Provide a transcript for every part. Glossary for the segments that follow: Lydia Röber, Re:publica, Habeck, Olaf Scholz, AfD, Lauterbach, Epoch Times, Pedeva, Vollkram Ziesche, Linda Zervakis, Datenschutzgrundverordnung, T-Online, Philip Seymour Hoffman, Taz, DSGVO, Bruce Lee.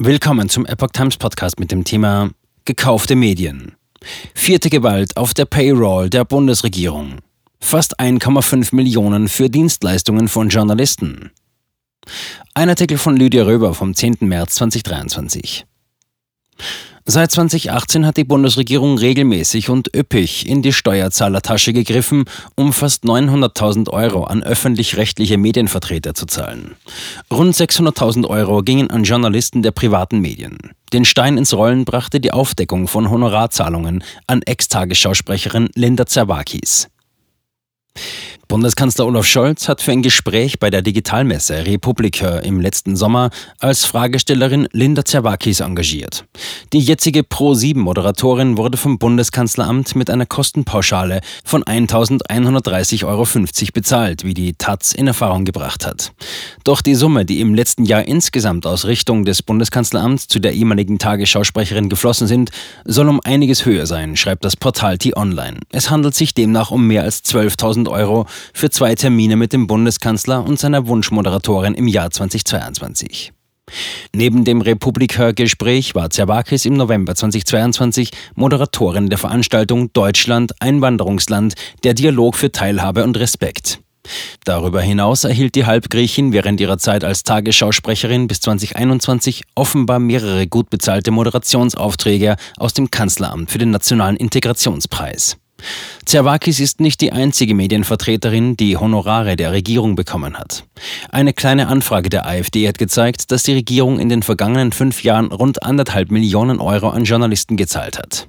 Willkommen zum Epoch Times Podcast mit dem Thema Gekaufte Medien. Vierte Gewalt auf der Payroll der Bundesregierung. Fast 1,5 Millionen für Dienstleistungen von Journalisten. Ein Artikel von Lydia Röber vom 10. März 2023. Seit 2018 hat die Bundesregierung regelmäßig und üppig in die Steuerzahlertasche gegriffen, um fast 900.000 Euro an öffentlich-rechtliche Medienvertreter zu zahlen. Rund 600.000 Euro gingen an Journalisten der privaten Medien. Den Stein ins Rollen brachte die Aufdeckung von Honorarzahlungen an Ex-Tagesschausprecherin Linda Zervakis. Bundeskanzler Olaf Scholz hat für ein Gespräch bei der Digitalmesse Re:publica im letzten Sommer als Fragestellerin Linda Zervakis engagiert. Die jetzige Pro7-Moderatorin wurde vom Bundeskanzleramt mit einer Kostenpauschale von 1.130,50 Euro bezahlt, wie die Taz in Erfahrung gebracht hat. Doch die Summe, die im letzten Jahr insgesamt aus Richtung des Bundeskanzleramts zu der ehemaligen Tagesschausprecherin geflossen sind, soll um einiges höher sein, schreibt das Portal T-Online. Es handelt sich demnach um mehr als 12.000 Euro für 2 Termine mit dem Bundeskanzler und seiner Wunschmoderatorin im Jahr 2022. Neben dem Re:publica-Gespräch war Zervakis im November 2022 Moderatorin der Veranstaltung Deutschland – Einwanderungsland – der Dialog für Teilhabe und Respekt. Darüber hinaus erhielt die Halbgriechin während ihrer Zeit als Tagesschausprecherin bis 2021 offenbar mehrere gut bezahlte Moderationsaufträge aus dem Kanzleramt für den Nationalen Integrationspreis. Zervakis ist nicht die einzige Medienvertreterin, die Honorare der Regierung bekommen hat. Eine kleine Anfrage der AfD hat gezeigt, dass die Regierung in den vergangenen 5 Jahren rund 1,5 Millionen Euro an Journalisten gezahlt hat.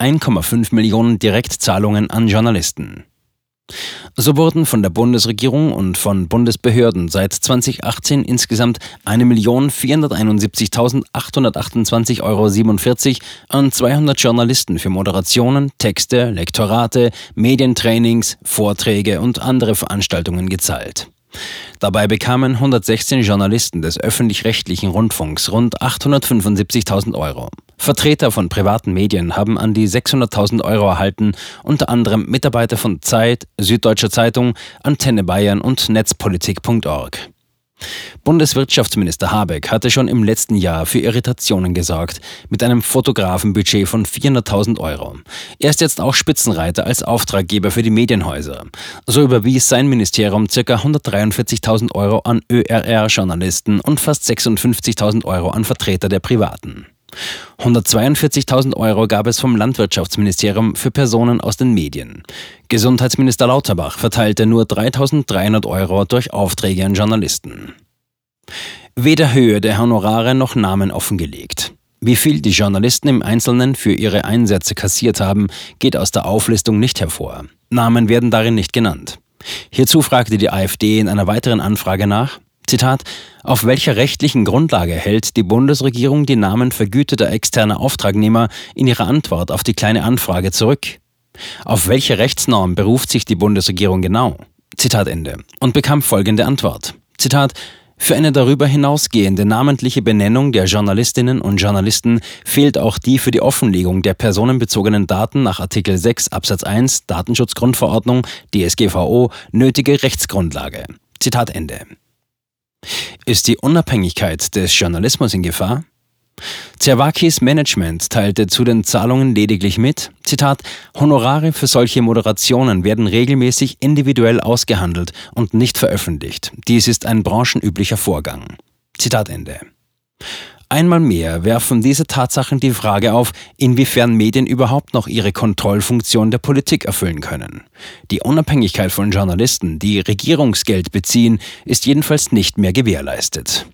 1,5 Millionen Direktzahlungen an Journalisten. So wurden von der Bundesregierung und von Bundesbehörden seit 2018 insgesamt 1.471.828,47 Euro an 200 Journalisten für Moderationen, Texte, Lektorate, Medientrainings, Vorträge und andere Veranstaltungen gezahlt. Dabei bekamen 116 Journalisten des öffentlich-rechtlichen Rundfunks rund 875.000 Euro. Vertreter von privaten Medien haben an die 600.000 Euro erhalten, unter anderem Mitarbeiter von Zeit, Süddeutscher Zeitung, Antenne Bayern und netzpolitik.org. Bundeswirtschaftsminister Habeck hatte schon im letzten Jahr für Irritationen gesorgt, mit einem Fotografenbudget von 400.000 Euro. Er ist jetzt auch Spitzenreiter als Auftraggeber für die Medienhäuser. So überwies sein Ministerium ca. 143.000 Euro an ÖRR-Journalisten und fast 56.000 Euro an Vertreter der Privaten. 142.000 Euro gab es vom Landwirtschaftsministerium für Personen aus den Medien. Gesundheitsminister Lauterbach verteilte nur 3.300 Euro durch Aufträge an Journalisten. Weder Höhe der Honorare noch Namen offengelegt. Wie viel die Journalisten im Einzelnen für ihre Einsätze kassiert haben, geht aus der Auflistung nicht hervor. Namen werden darin nicht genannt. Hierzu fragte die AfD in einer weiteren Anfrage nach, Zitat, auf welcher rechtlichen Grundlage hält die Bundesregierung die Namen vergüteter externer Auftragnehmer in ihrer Antwort auf die Kleine Anfrage zurück? Auf welche Rechtsnorm beruft sich die Bundesregierung genau? Zitat Ende. Und bekam folgende Antwort. Zitat, für eine darüber hinausgehende namentliche Benennung der Journalistinnen und Journalisten fehlt auch die für die Offenlegung der personenbezogenen Daten nach Artikel 6 Absatz 1 Datenschutzgrundverordnung DSGVO nötige Rechtsgrundlage. Zitat Ende. Ist die Unabhängigkeit des Journalismus in Gefahr? Zervakis Management teilte zu den Zahlungen lediglich mit, Zitat, Honorare für solche Moderationen werden regelmäßig individuell ausgehandelt und nicht veröffentlicht. Dies ist ein branchenüblicher Vorgang. Zitat Ende. Einmal mehr werfen diese Tatsachen die Frage auf, inwiefern Medien überhaupt noch ihre Kontrollfunktion der Politik erfüllen können. Die Unabhängigkeit von Journalisten, die Regierungsgeld beziehen, ist jedenfalls nicht mehr gewährleistet.